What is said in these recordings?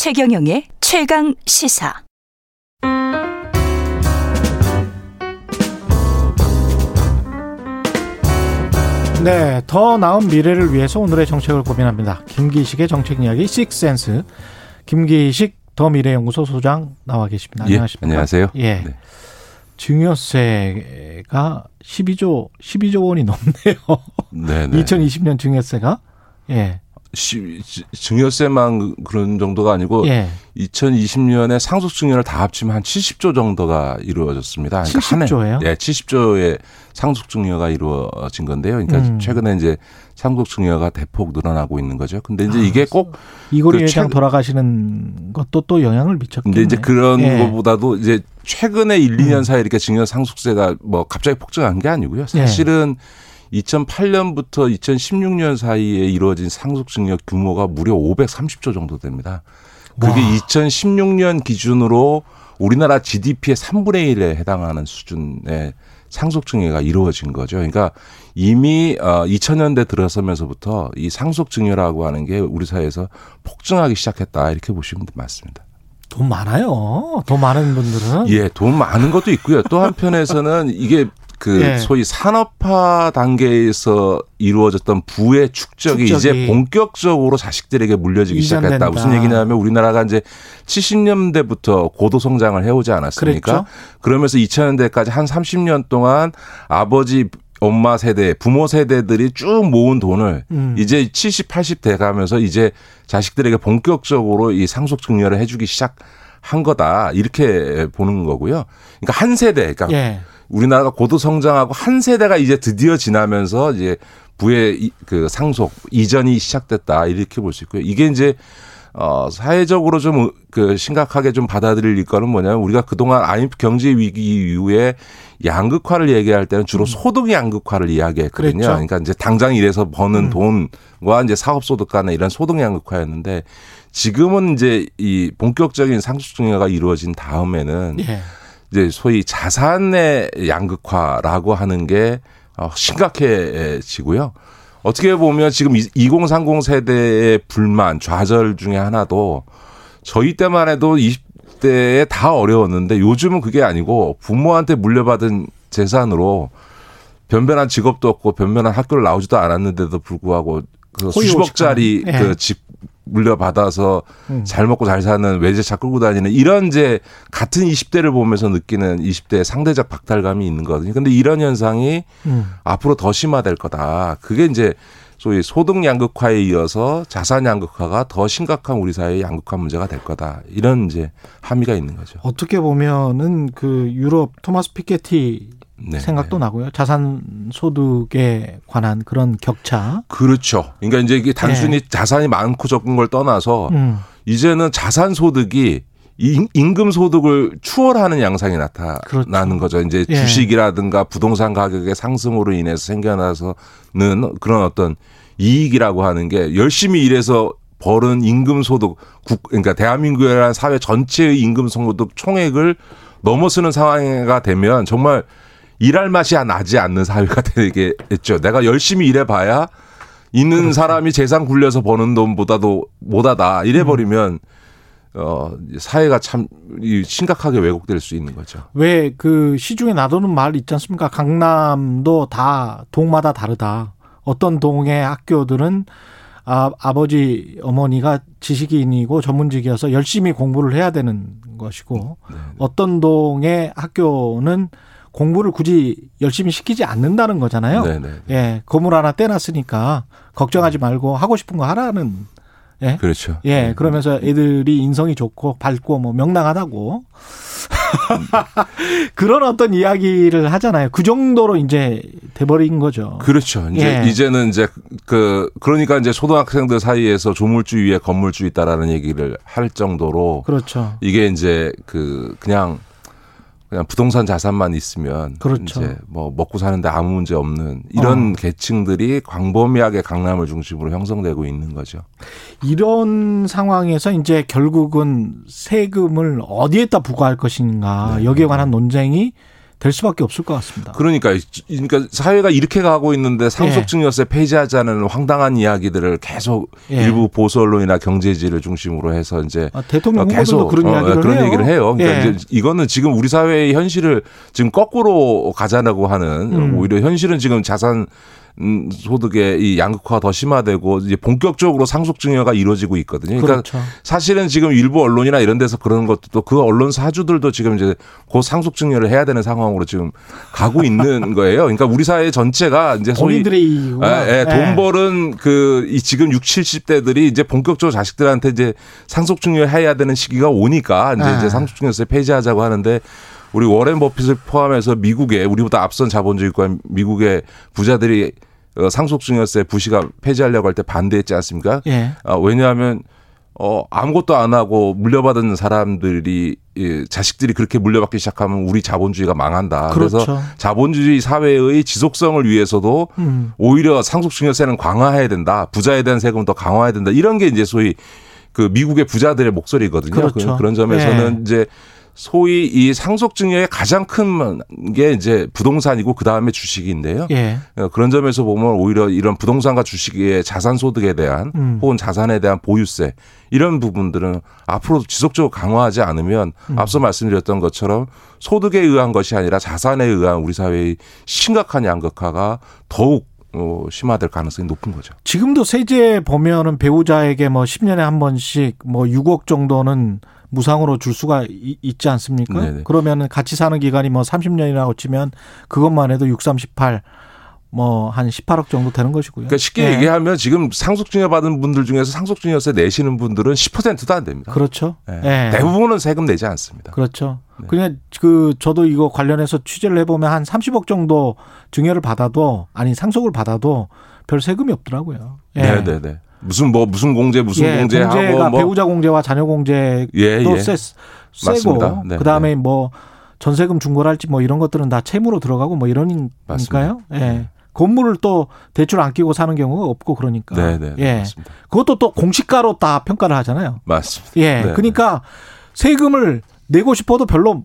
최경영의 최강 시사. 네, 더 나은 미래를 위해서 오늘의 정책을 고민합니다. 김기식의 정책 이야기 식센스. 김기식 더미래연구소 소장 나와 계십니다. 안녕하십니까? 예, 안녕하세요. 예. 네. 증여세가 12조 원이 넘네요. 네네. 2020년 증여세가 예. 증여세만 그런 정도가 아니고 예. 2020년에 상속 증여를 다 합치면 한 70조 정도가 이루어졌습니다. 그러니까 70조예요? 네, 70조의 상속 증여가 이루어진 건데요. 그러니까 최근에 이제 상속 증여가 대폭 늘어나고 있는 거죠. 근데 이제 이게 꼭 이고리 회장 돌아가시는 것도 또 영향을 미쳤겠네. 근데 이제 그런 예. 것보다도 이제 최근에 1, 2년 사이 이렇게 증여 상속세가 뭐 갑자기 폭증한 게 아니고요. 사실은 예. 2008년부터 2016년 사이에 이루어진 상속증여 규모가 무려 530조 정도 됩니다. 그게 와. 2016년 기준으로 우리나라 GDP의 3분의 1에 해당하는 수준의 상속증여가 이루어진 거죠. 그러니까 이미 2000년대 들어서면서부터 이 상속증여라고 하는 게 우리 사회에서 폭증하기 시작했다 이렇게 보시면 맞습니다. 돈 많아요. 돈 많은 분들은. 예, 돈 많은 것도 있고요. 또 한편에서는 이게 그 예. 소위 산업화 단계에서 이루어졌던 부의 축적이 이제 본격적으로 자식들에게 물려지기 시작했다. 된다. 무슨 얘기냐면 우리나라가 이제 70년대부터 고도 성장을 해오지 않았습니까? 그랬죠? 그러면서 2000년대까지 한 30년 동안 아버지 엄마 세대, 부모 세대들이 쭉 모은 돈을 이제 70, 80대 가면서 이제 자식들에게 본격적으로 이 상속 증여를 해주기 시작한 거다. 이렇게 보는 거고요. 그러니까 한 세대, 그러니까 예. 우리나라가 고도 성장하고 한 세대가 이제 드디어 지나면서 이제 부의 그 상속 이전이 시작됐다 이렇게 볼 수 있고요. 이게 이제 사회적으로 좀 그 심각하게 좀 받아들일 거는 뭐냐면 우리가 그동안 IMF 경제 위기 이후에 양극화를 얘기할 때는 주로 소득 양극화를 이야기했거든요. 그랬죠. 그러니까 이제 당장 일해서 버는 돈과 이제 사업 소득 간의 이런 소득 양극화였는데 지금은 이제 이 본격적인 상속증여가 이루어진 다음에는. 예. 이제 소위 자산의 양극화라고 하는 게 심각해지고요. 어떻게 보면 지금 2030 세대의 불만, 좌절 중에 하나도 저희 때만 해도 20대에 다 어려웠는데 요즘은 그게 아니고 부모한테 물려받은 재산으로 변변한 직업도 없고 변변한 학교를 나오지도 않았는데도 불구하고 그 수십억짜리 네. 그 집 물려받아서 잘 먹고 잘 사는 외제차 끌고 다니는 이런 이제 같은 20대를 보면서 느끼는 20대의 상대적 박탈감이 있는 거거든요. 그런데 이런 현상이 앞으로 더 심화될 거다. 그게 이제 소위 소득 양극화에 이어서 자산 양극화가 더 심각한 우리 사회의 양극화 문제가 될 거다. 이런 이제 함의가 있는 거죠. 어떻게 보면은 그 유럽 토마스 피케티 네. 생각도 나고요. 자산 소득에 관한 그런 격차. 그렇죠. 그러니까 이제 이게 단순히 네. 자산이 많고 적은 걸 떠나서 이제는 자산 소득이 임금 소득을 추월하는 양상이 나타나는 그렇죠. 거죠. 이제 예. 주식이라든가 부동산 가격의 상승으로 인해서 생겨나서는 그런 어떤 이익이라고 하는 게 열심히 일해서 벌은 임금 소득, 그러니까 대한민국이라는 사회 전체의 임금 소득 총액을 넘어서는 상황이 되면 정말 일할 맛이 나지 않는 사회가 되겠죠. 내가 열심히 일해봐야 있는 그렇죠. 사람이 재산 굴려서 버는 돈보다도 못하다. 이래버리면 사회가 참 심각하게 왜곡될 수 있는 거죠. 왜 그 시중에 놔두는 말 있지 않습니까? 강남도 다 동마다 다르다. 어떤 동의 학교들은 아버지 어머니가 지식인이고 전문직이어서 열심히 공부를 해야 되는 것이고 네. 어떤 동의 학교는 공부를 굳이 열심히 시키지 않는다는 거잖아요. 네네. 예, 건물 하나 떼놨으니까 걱정하지 말고 하고 싶은 거 하라는. 예, 그렇죠. 예, 네. 그러면서 애들이 인성이 좋고 밝고 뭐 명랑하다고 그런 어떤 이야기를 하잖아요. 그 정도로 이제 돼버린 거죠. 그렇죠. 이제 예. 이제는 이제 그러니까 이제 소등학생들 사이에서 조물주 위에 건물주 있다라는 얘기를 할 정도로 그렇죠. 이게 이제 그냥 부동산 자산만 있으면 그렇죠. 이제 뭐 먹고 사는데 아무 문제 없는 이런 계층들이 광범위하게 강남을 중심으로 형성되고 있는 거죠. 이런 상황에서 이제 결국은 세금을 어디에다 부과할 것인가 여기에 관한 논쟁이 될 수밖에 없을 것 같습니다. 그러니까 사회가 이렇게 가고 있는데 상속증여세 폐지하자는 황당한 이야기들을 계속 일부 보수 언론이나 경제지를 중심으로 해서 이제 대통령 후보도 그런 얘기를 해요. 그러니까 이제 이거는 지금 우리 사회의 현실을 지금 거꾸로 가자라고 하는 오히려 현실은 지금 자산 소득의 이 양극화가 더 심화되고 이제 본격적으로 상속증여가 이루어지고 있거든요. 그러니까 그렇죠. 사실은 지금 일부 언론이나 이런 데서 그런 것도 또 그 언론 사주들도 지금 이제 곧 상속증여를 해야 되는 상황으로 지금 가고 있는 거예요. 그러니까 우리 사회 전체가 이제 소위 돈 벌은 그 이 지금 60, 70대들이 이제 본격적으로 자식들한테 이제 상속증여 해야 되는 시기가 오니까 이제 상속증여세 폐지하자고 하는데. 우리 워렌 버핏을 포함해서 미국의 우리보다 앞선 자본주의권 미국의 부자들이 상속증여세 부시가 폐지하려고 할 때 반대했지 않습니까? 예. 왜냐하면 아무것도 안 하고 물려받은 사람들이 자식들이 그렇게 물려받기 시작하면 우리 자본주의가 망한다. 그렇죠. 그래서 자본주의 사회의 지속성을 위해서도 오히려 상속증여세는 강화해야 된다. 부자에 대한 세금은 더 강화해야 된다. 이런 게 이제 소위 그 미국의 부자들의 목소리거든요. 그렇죠. 그런 점에서는 이제 소위 이 상속증여의 가장 큰 게 이제 부동산이고 그 다음에 주식인데요. 예. 그런 점에서 보면 오히려 이런 부동산과 주식의 자산 소득에 대한 혹은 자산에 대한 보유세 이런 부분들은 앞으로도 지속적으로 강화하지 않으면 앞서 말씀드렸던 것처럼 소득에 의한 것이 아니라 자산에 의한 우리 사회의 심각한 양극화가 더욱 심화될 가능성이 높은 거죠. 지금도 세제 보면은 배우자에게 뭐 10년에 한 번씩 뭐 6억 정도는 무상으로 줄 수가 있지 않습니까? 네네. 그러면 같이 사는 기간이 뭐 30년이라고 치면 그것만 해도 6, 3, 18 뭐 한 18억 정도 되는 것이고요. 그러니까 쉽게 얘기하면 지금 상속증여 받은 분들 중에서 상속증여세 내시는 분들은 10%도 안 됩니다. 그렇죠. 대부분은 세금 내지 않습니다. 그렇죠. 네. 그러니까 그 저도 이거 관련해서 취재를 해보면 한 30억 정도 증여를 받아도 아니 상속을 받아도 별 세금이 없더라고요. 네네네. 무슨 공제하고 뭐 배우자 공제와 자녀 공제도 세고 네, 그다음에 뭐 전세금 중고랄지 뭐 이런 것들은 다 채무로 들어가고 뭐 이러니까요. 예. 건물을 또 대출 안 끼고 사는 경우가 없고 그러니까. 맞습니다. 그것도 또 공시가로 다 평가를 하잖아요. 맞습니다. 예. 네네. 그러니까 세금을 내고 싶어도 별로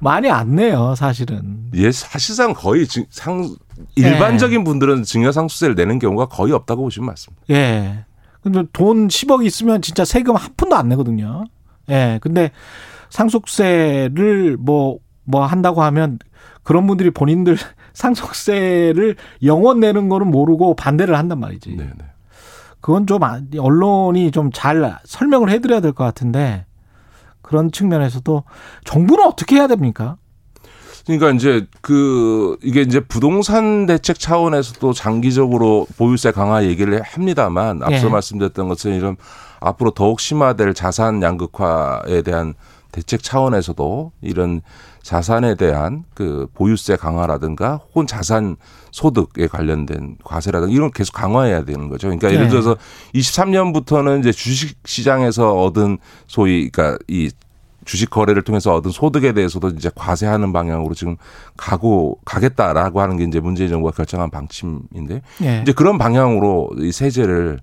많이 안 내요, 사실은. 예, 사실상 거의 일반적인 분들은 증여상속세를 내는 경우가 거의 없다고 보시면 맞습니다. 예. 근데 돈 10억 있으면 진짜 세금 한 푼도 안 내거든요. 예. 근데 상속세를 뭐 한다고 하면 그런 분들이 본인들 상속세를 영원 내는 거는 모르고 반대를 한단 말이지. 네네. 그건 좀 언론이 좀 잘 설명을 해드려야 될 것 같은데. 그런 측면에서도 정부는 어떻게 해야 됩니까? 그러니까 이제 이게 이제 부동산 대책 차원에서도 장기적으로 보유세 강화 얘기를 합니다만 앞서 말씀드렸던 것처럼 이런 앞으로 더욱 심화될 자산 양극화에 대한 대책 차원에서도 이런 자산에 대한 그 보유세 강화라든가 혹은 자산 소득에 관련된 과세라든가 이런 계속 강화해야 되는 거죠. 그러니까 예를 들어서 23년부터는 이제 주식 시장에서 얻은 소위 그러니까 이 주식 거래를 통해서 얻은 소득에 대해서도 이제 과세하는 방향으로 지금 가겠다라고 하는 게 이제 문재인 정부가 결정한 방침인데 이제 그런 방향으로 이 세제를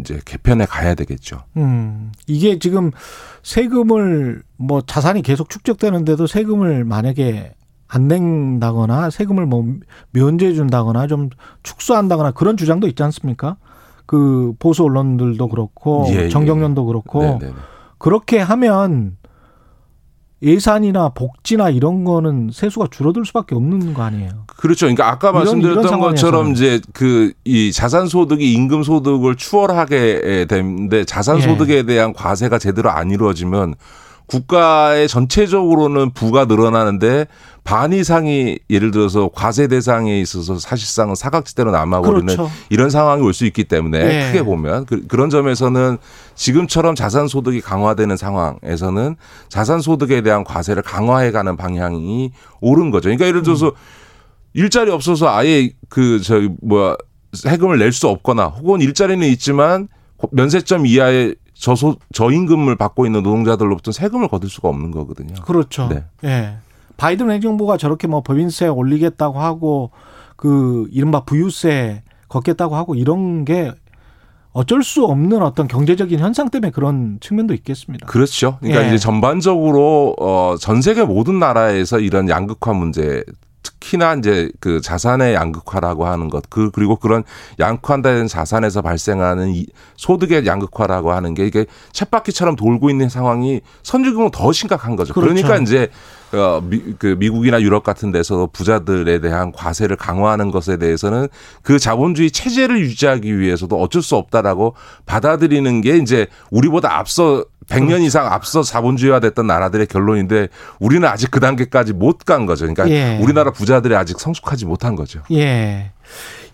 이제 개편해 가야 되겠죠. 이게 지금 세금을 뭐 자산이 계속 축적되는데도 세금을 만약에 안 낸다거나 세금을 뭐 면제해 준다거나 좀 축소한다거나 그런 주장도 있지 않습니까? 그 보수 언론들도 그렇고 정경련도 그렇고 네네네. 그렇게 하면 예산이나 복지나 이런 거는 세수가 줄어들 수밖에 없는 거 아니에요. 그렇죠. 그러니까 아까 말씀드렸던 것처럼 이제 그 이 자산 소득이 임금 소득을 추월하게 되는데 자산 소득에 대한 과세가 제대로 안 이루어지면 국가의 전체적으로는 부가 늘어나는데 반 이상이 예를 들어서 과세 대상에 있어서 사실상 사각지대로 남아버리는 그렇죠. 이런 상황이 올 수 있기 때문에 크게 보면 그런 점에서는 지금처럼 자산 소득이 강화되는 상황에서는 자산 소득에 대한 과세를 강화해가는 방향이 옳은 거죠. 그러니까 예를 들어서 일자리 없어서 아예 세금을 낼 수 없거나 혹은 일자리는 있지만 면세점 이하의 저임금을 받고 있는 노동자들로부터 세금을 거둘 수가 없는 거거든요. 그렇죠. 바이든 행정부가 저렇게 뭐 법인세 올리겠다고 하고 그 이른바 부유세 걷겠다고 하고 이런 게 어쩔 수 없는 어떤 경제적인 현상 때문에 그런 측면도 있겠습니다. 그렇죠. 그러니까 예. 이제 전반적으로 전 세계 모든 나라에서 이런 양극화 문제, 특히나 이제 그 자산의 양극화라고 하는 것, 그리고 그런 양극화된 자산에서 발생하는 이 소득의 양극화라고 하는 게 이게 쳇바퀴처럼 돌고 있는 상황이 선진국은 더 심각한 거죠. 그렇죠. 그러니까 이제 미국이나 유럽 같은 데서 부자들에 대한 과세를 강화하는 것에 대해서는 그 자본주의 체제를 유지하기 위해서도 어쩔 수 없다라고 받아들이는 게 이제 우리보다 앞서 100년 이상 앞서 자본주의화됐던 나라들의 결론인데 우리는 아직 그 단계까지 못 간 거죠. 그러니까 예. 우리나라 부자들이 아직 성숙하지 못한 거죠. 예.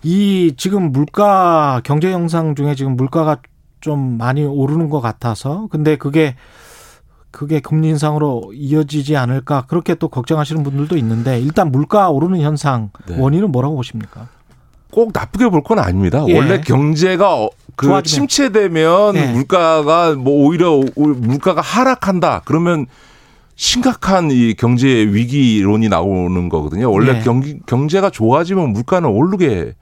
이 지금 물가 경제 영상 중에 지금 물가가 좀 많이 오르는 것 같아서 근데 그게 금리 인상으로 이어지지 않을까 그렇게 또 걱정하시는 분들도 있는데 일단 물가 오르는 현상 네. 원인은 뭐라고 보십니까? 꼭 나쁘게 볼 건 아닙니다. 예. 원래 경제가 그 침체되면 네. 물가가 뭐 오히려 물가가 하락한다. 그러면 심각한 이 경제 위기론이 나오는 거거든요. 원래 네. 경제가 좋아지면 물가는 오르게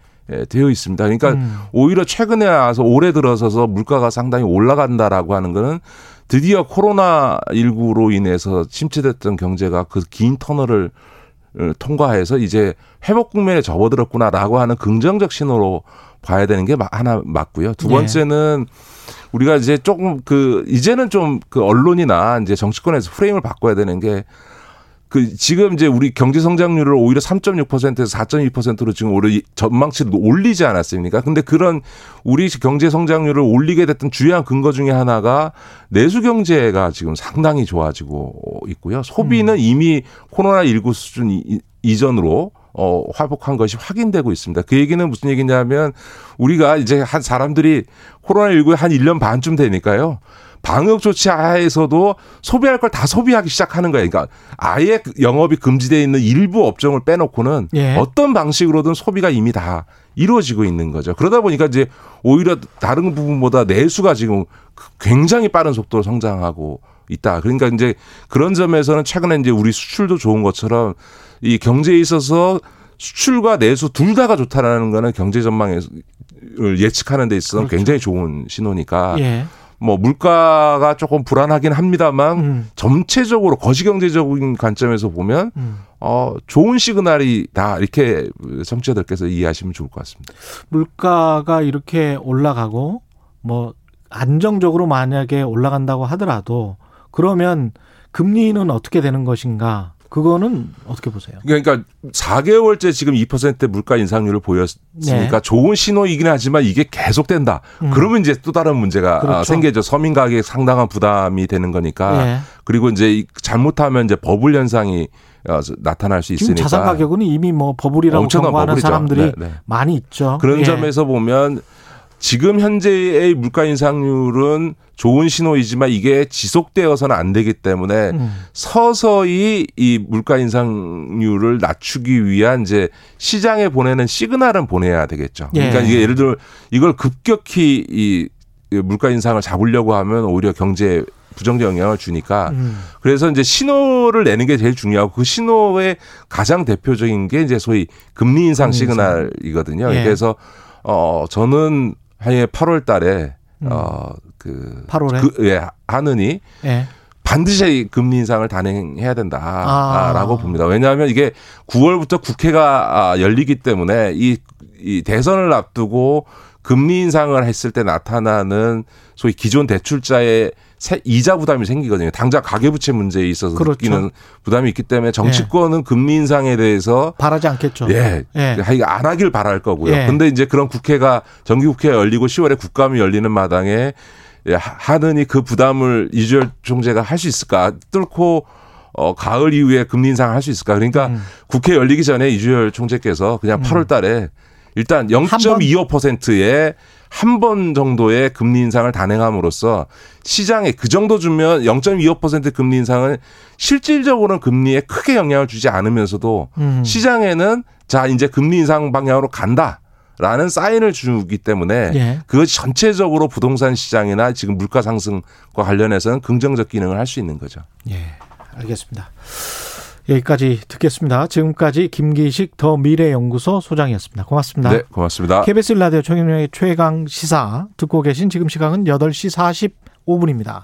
되어 있습니다. 그러니까 오히려 최근에 와서 올해 들어서서 물가가 상당히 올라간다라고 하는 거는 드디어 코로나19로 인해서 침체됐던 경제가 그 긴 터널을 통과해서 이제 회복 국면에 접어들었구나라고 하는 긍정적 신호로 봐야 되는 게 하나 맞고요. 두 번째는 우리가 이제 조금 이제는 좀 언론이나 이제 정치권에서 프레임을 바꿔야 되는 게 지금 이제 우리 경제 성장률을 오히려 3.6%에서 4.2%로 지금 올해 전망치를 올리지 않았습니까? 근데 그런 우리 경제 성장률을 올리게 됐던 주요한 근거 중에 하나가 내수 경제가 지금 상당히 좋아지고 있고요. 소비는 이미 코로나19 수준 이전으로 회복한 것이 확인되고 있습니다. 그 얘기는 무슨 얘기냐면 우리가 이제 한 사람들이 코로나19에 한 1년 반쯤 되니까요. 방역 조치 하에서도 소비할 걸 다 소비하기 시작하는 거예요. 그러니까 아예 영업이 금지되어 있는 일부 업종을 빼놓고는 예. 어떤 방식으로든 소비가 이미 다 이루어지고 있는 거죠. 그러다 보니까 이제 오히려 다른 부분보다 내수가 지금 굉장히 빠른 속도로 성장하고 있다. 그러니까 이제 그런 점에서는 최근에 이제 우리 수출도 좋은 것처럼 이 경제에 있어서 수출과 내수 둘 다가 좋다라는 거는 경제 전망을 예측하는 데 있어서 그렇죠. 굉장히 좋은 신호니까. 예. 뭐 물가가 조금 불안하긴 합니다만 전체적으로 거시경제적인 관점에서 보면 좋은 시그널이다 이렇게 청취자들께서 이해하시면 좋을 것 같습니다. 물가가 이렇게 올라가고 뭐 안정적으로 만약에 올라간다고 하더라도 그러면 금리는 어떻게 되는 것인가? 그거는 어떻게 보세요? 그러니까 4개월째 지금 2% 물가 인상률을 보였으니까 네. 좋은 신호이긴 하지만 이게 계속된다. 그러면 이제 또 다른 문제가 그렇죠. 생기죠. 서민 가격에 상당한 부담이 되는 거니까. 네. 그리고 이제 잘못하면 이제 버블 현상이 나타날 수 있으니까. 지금 자산 가격은 이미 뭐 버블이라고 경고하는 사람들이 네. 많이 있죠. 그런 예. 점에서 보면 지금 현재의 물가 인상률은 좋은 신호이지만 이게 지속되어서는 안 되기 때문에 서서히 이 물가 인상률을 낮추기 위한 이제 시장에 보내는 시그널은 보내야 되겠죠. 그러니까 이게 예를 들어 이걸 급격히 이 물가 인상을 잡으려고 하면 오히려 경제에 부정적 영향을 주니까 그래서 이제 신호를 내는 게 제일 중요하고 그 신호의 가장 대표적인 게 이제 소위 금리 인상 시그널이거든요. 예. 그래서 저는 해 8월 달에 8월에 하느니 예. 반드시 금리 인상을 단행해야 된다라고 봅니다. 왜냐하면 이게 9월부터 국회가 열리기 때문에 이 대선을 앞두고 금리 인상을 했을 때 나타나는 소위 기존 대출자의 이자 부담이 생기거든요. 당장 가계부채 문제에 있어서 그렇죠. 느끼는 부담이 있기 때문에 정치권은 예. 금리 인상에 대해서 바라지 않겠죠. 예, 예. 안 하길 바랄 거고요. 그런데 예. 이제 그런 국회가 정기국회가 열리고 10월에 국감이 열리는 마당에 하느니 그 부담을 이주열 총재가 할 수 있을까? 뚫고 가을 이후에 금리 인상을 할 수 있을까? 그러니까 국회 열리기 전에 이주열 총재께서 그냥 8월 달에 일단 0.25%의 한 번 정도의 금리 인상을 단행함으로써 시장에 그 정도 주면 0.25% 금리 인상을 실질적으로는 금리에 크게 영향을 주지 않으면서도 시장에는 자 이제 금리 인상 방향으로 간다라는 사인을 주기 때문에 예. 그것이 전체적으로 부동산 시장이나 지금 물가 상승과 관련해서는 긍정적 기능을 할 수 있는 거죠. 예, 알겠습니다. 여기까지 듣겠습니다. 지금까지 김기식 더미래연구소 소장이었습니다. 고맙습니다. 네, 고맙습니다. KBS 라디오 최경영의 최강 시사 듣고 계신 지금 시각은 8시 45분입니다.